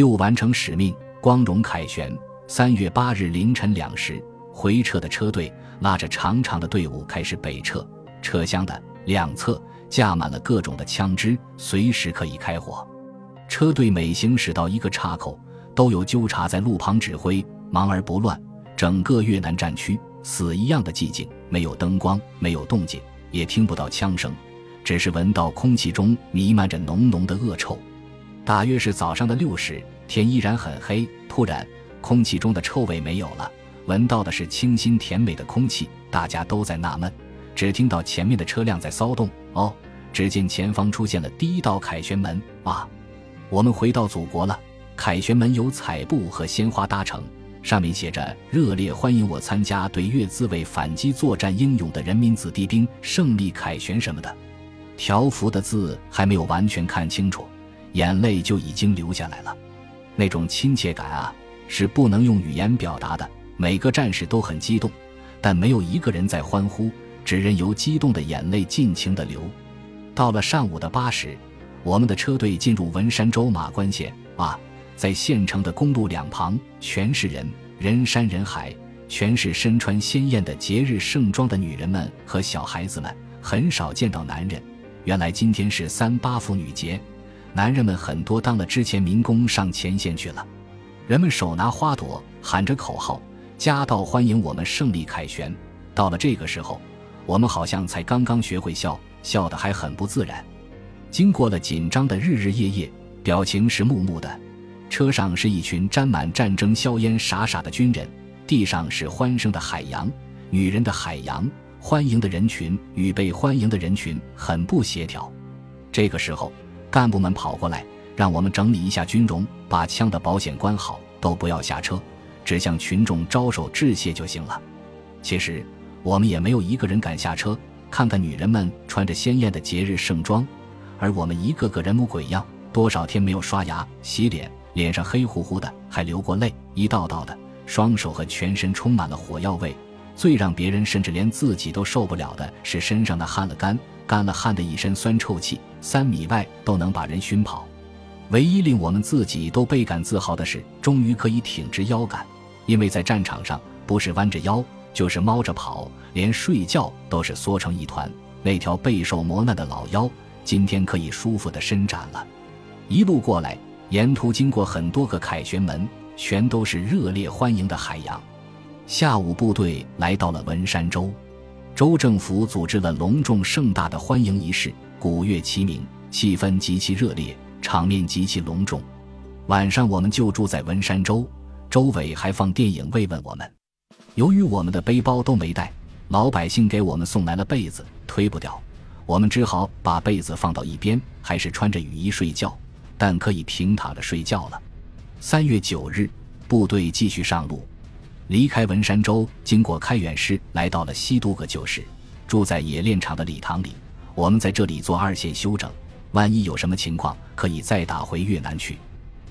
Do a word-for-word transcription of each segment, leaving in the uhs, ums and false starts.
六完成使命，光荣凯旋。三月八日凌晨两时，回撤的车队拉着长长的队伍开始北撤，车厢的两侧架满了各种的枪支，随时可以开火。车队每行驶到一个岔口，都有纠察在路旁指挥，忙而不乱。整个越南战区死一样的寂静，没有灯光，没有动静，也听不到枪声，只是闻到空气中弥漫着浓浓的恶臭。大约是早上的六时，天依然很黑，突然空气中的臭味没有了，闻到的是清新甜美的空气。大家都在纳闷，只听到前面的车辆在骚动。哦，只见前方出现了第一道凯旋门。啊，我们回到祖国了。凯旋门由彩布和鲜花搭成，上面写着热烈欢迎我参加对越自卫反击作战英勇的人民子弟兵胜利凯旋什么的，条幅的字还没有完全看清楚，眼泪就已经流下来了。那种亲切感啊，是不能用语言表达的。每个战士都很激动，但没有一个人在欢呼，只任由激动的眼泪尽情地流。到了上午的八时，我们的车队进入文山州马关县。啊，在县城的公路两旁全是人，人山人海，全是身穿鲜艳的节日盛装的女人们和小孩子们，很少见到男人。原来今天是三八妇女节，男人们很多当了之前民工上前线去了。人们手拿花朵，喊着口号，夹道欢迎我们胜利凯旋。到了这个时候，我们好像才刚刚学会笑，笑得还很不自然。经过了紧张的日日夜夜，表情是木木的。车上是一群沾满战争硝烟傻傻的军人，地上是欢声的海洋，女人的海洋，欢迎的人群与被欢迎的人群很不协调。这个时候，干部们跑过来，让我们整理一下军容，把枪的保险关好，都不要下车，只向群众招手致谢就行了。其实，我们也没有一个人敢下车，看看女人们穿着鲜艳的节日盛装，而我们一个个人模鬼样，多少天没有刷牙、洗脸，脸上黑乎乎的，还流过泪，一道道的，双手和全身充满了火药味。最让别人甚至连自己都受不了的是身上的汗了干，干了汗的一身酸臭气，三米外都能把人熏跑。唯一令我们自己都倍感自豪的是，终于可以挺直腰杆，因为在战场上不是弯着腰，就是猫着跑，连睡觉都是缩成一团。那条备受磨难的老腰，今天可以舒服地伸展了。一路过来，沿途经过很多个凯旋门，全都是热烈欢迎的海洋。下午部队来到了文山州，州政府组织了隆重盛大的欢迎仪式，鼓乐齐鸣，气氛极其热烈，场面极其隆重。晚上我们就住在文山州，州委还放电影慰问我们。由于我们的背包都没带，老百姓给我们送来了被子，推不掉，我们只好把被子放到一边，还是穿着雨衣睡觉，但可以平躺着睡觉了。三月九日，部队继续上路，离开文山州，经过开远市，来到了西都各旧市，住在冶炼厂的礼堂里。我们在这里做二线休整，万一有什么情况，可以再打回越南去。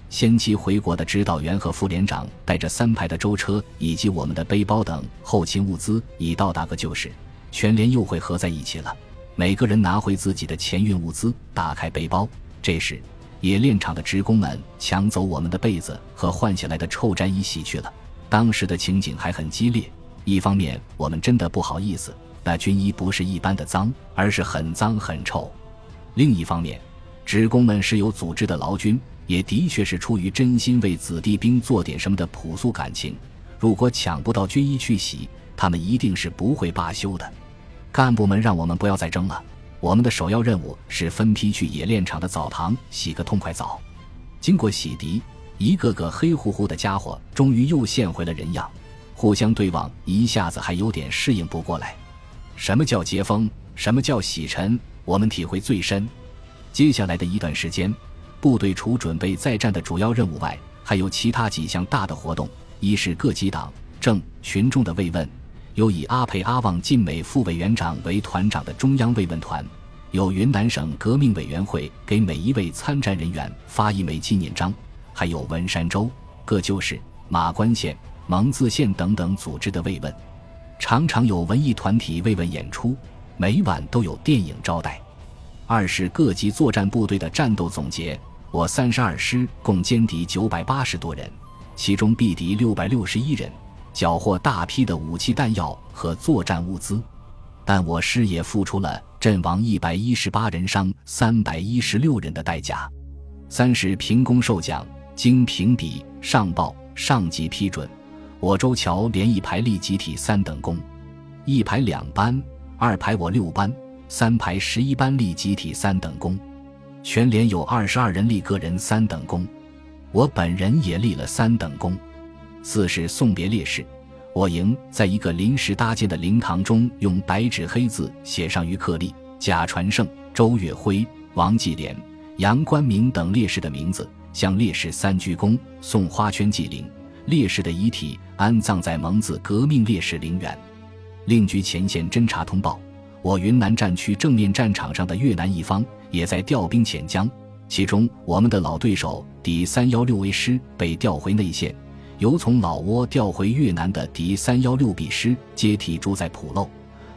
先期回国的指导员和副连长带着三排的舟车以及我们的背包等后勤物资，已到达各旧市，全连又会合在一起了。每个人拿回自己的前运物资，打开背包。这时，冶炼厂的职工们抢走我们的被子和换下来的臭毡衣洗去了。当时的情景还很激烈，一方面我们真的不好意思，那军衣不是一般的脏，而是很脏很臭；另一方面，职工们是有组织的劳军，也的确是出于真心为子弟兵做点什么的朴素感情。如果抢不到军衣去洗，他们一定是不会罢休的。干部们让我们不要再争了，我们的首要任务是分批去冶炼厂的澡堂洗个痛快澡。经过洗涤，一个个黑乎乎的家伙终于又现回了人样，互相对望，一下子还有点适应不过来。什么叫接风，什么叫洗尘，我们体会最深。接下来的一段时间，部队除准备再战的主要任务外，还有其他几项大的活动。一是各级党政群众的慰问，有以阿培阿旺晋美副委员长为团长的中央慰问团，有云南省革命委员会给每一位参战人员发一枚纪念章，还有文山州、各旧市、马关县、蒙自县等等组织的慰问。常常有文艺团体慰问演出，每晚都有电影招待。二是各级作战部队的战斗总结，我三十二师共歼敌九百八十多人，其中毙敌六百六十一人，缴获大批的武器弹药和作战物资。但我师也付出了阵亡一百一十八人、伤三百一十六人的代价。三是评功授奖，经评比、上报、上级批准，我周桥连一排立集体三等功，一排两班，二排我六班，三排十一班立集体三等功。全连有二十二人立个人三等功，我本人也立了三等功。四是送别烈士，我营在一个临时搭建的灵堂中用白纸黑字写上于克立、贾传胜、周月辉、王继濂、杨关明等烈士的名字，向烈士三鞠躬，送花圈祭灵。烈士的遗体安葬在蒙自革命烈士陵园。另据前线侦察通报，我云南战区正面战场上的越南一方也在调兵遣将，其中我们的老对手第三一六 A 师被调回内线，由从老挝调回越南的第三一六 B 师接替驻在普漏，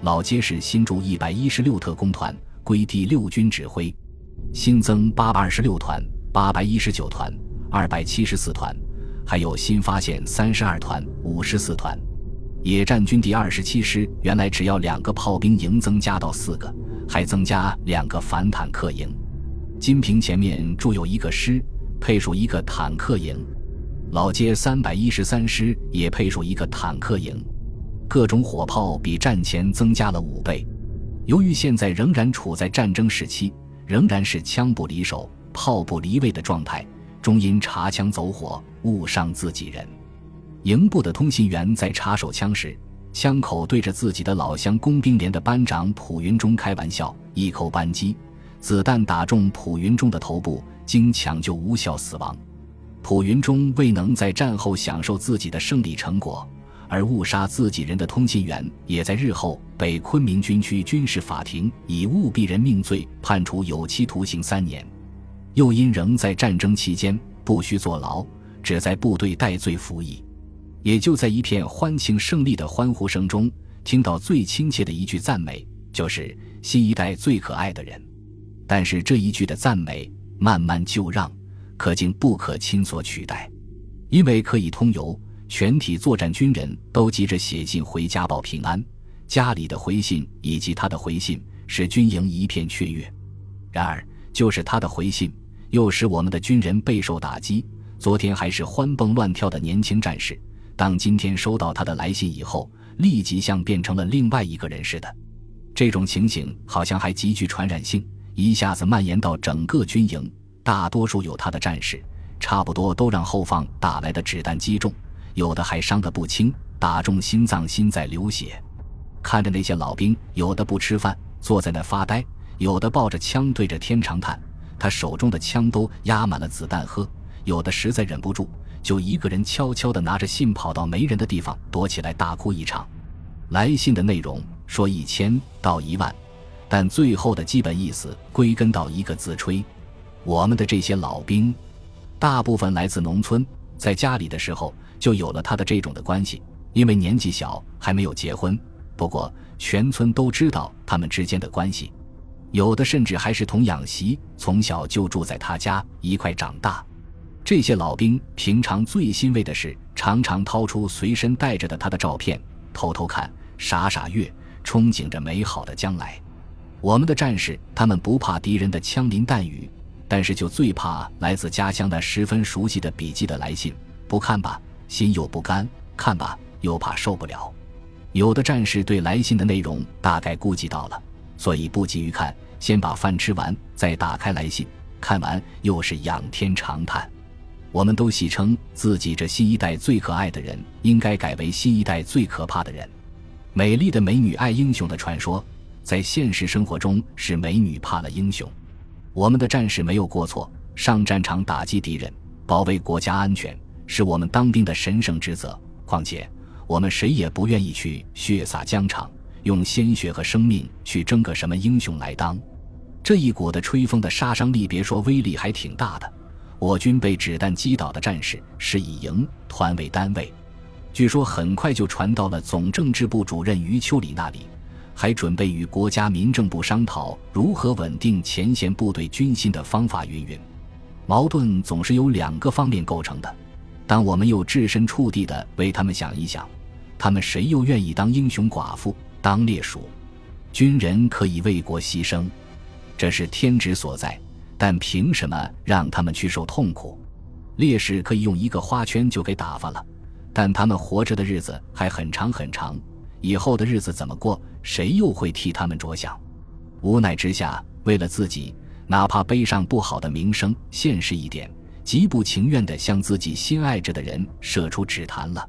老街市新驻一百一十六特工团归第六军指挥，新增八百二十六团、八百一十九团、二百七十四团，还有新发现三十二团、五十四团。野战军第二十七师原来只要两个炮兵营增加到四个，还增加两个反坦克营。金平前面驻有一个师，配属一个坦克营。老街三百一十三师也配属一个坦克营。各种火炮比战前增加了五倍。由于现在仍然处在战争时期，仍然是枪不离手、炮不离位的状态，终因查枪走火，误伤自己人。营部的通信员在查手枪时，枪口对着自己的老乡工兵连的班长蒲云中开玩笑，一口扳机，子弹打中蒲云中的头部，经抢救无效死亡。蒲云中未能在战后享受自己的胜利成果，而误杀自己人的通信员也在日后被昆明军区军事法庭以误毙人命罪判处有期徒刑三年。又因仍在战争期间，不需坐牢，只在部队戴罪服役。也就在一片欢庆胜利的欢呼声中，听到最亲切的一句赞美，就是新一代最可爱的人。但是这一句的赞美慢慢就让可敬不可亲所取代，因为可以通邮，全体作战军人都急着写信回家报平安，家里的回信以及他的回信使军营一片雀跃。然而就是他的回信又使我们的军人备受打击，昨天还是欢蹦乱跳的年轻战士，当今天收到他的来信以后，立即像变成了另外一个人似的。这种情形好像还极具传染性，一下子蔓延到整个军营，大多数有他的战士差不多都让后方打来的子弹击中，有的还伤得不轻，打中心脏，心在流血。看着那些老兵，有的不吃饭坐在那发呆，有的抱着枪对着天长叹，他手中的枪都压满了子弹喝，有的实在忍不住，就一个人悄悄地拿着信跑到没人的地方躲起来大哭一场。来信的内容说一千到一万，但最后的基本意思归根到一个字：吹。我们的这些老兵大部分来自农村，在家里的时候就有了他的这种的关系，因为年纪小还没有结婚，不过全村都知道他们之间的关系，有的甚至还是童养媳，从小就住在他家一块长大。这些老兵平常最欣慰的是常常掏出随身带着的他的照片偷偷看，傻傻阅，憧憬着美好的将来。我们的战士他们不怕敌人的枪林弹雨，但是就最怕来自家乡那十分熟悉的笔记的来信，不看吧心又不甘，看吧又怕受不了。有的战士对来信的内容大概估计到了，所以不急于看，先把饭吃完再打开来信，看完又是仰天长叹。我们都戏称自己这新一代最可爱的人应该改为新一代最可怕的人。美丽的美女爱英雄的传说，在现实生活中是美女怕了英雄。我们的战士没有过错，上战场打击敌人，保卫国家安全，是我们当兵的神圣职责。况且我们谁也不愿意去血洒疆场，用鲜血和生命去争个什么英雄来当。这一股的吹风的杀伤力，别说威力还挺大的。我军被子弹击倒的战士是以营团为单位，据说很快就传到了总政治部主任余秋里那里，还准备与国家民政部商讨如何稳定前线部队军心的方法云云。矛盾总是由两个方面构成的，当我们又置身处地的为他们想一想，他们谁又愿意当英雄寡妇，当烈属？军人可以为国牺牲，这是天职所在，但凭什么让他们去受痛苦？烈士可以用一个花圈就给打发了，但他们活着的日子还很长很长，以后的日子怎么过，谁又会替他们着想？无奈之下，为了自己，哪怕背上不好的名声，现实一点，极不情愿地向自己心爱着的人射出指弹了。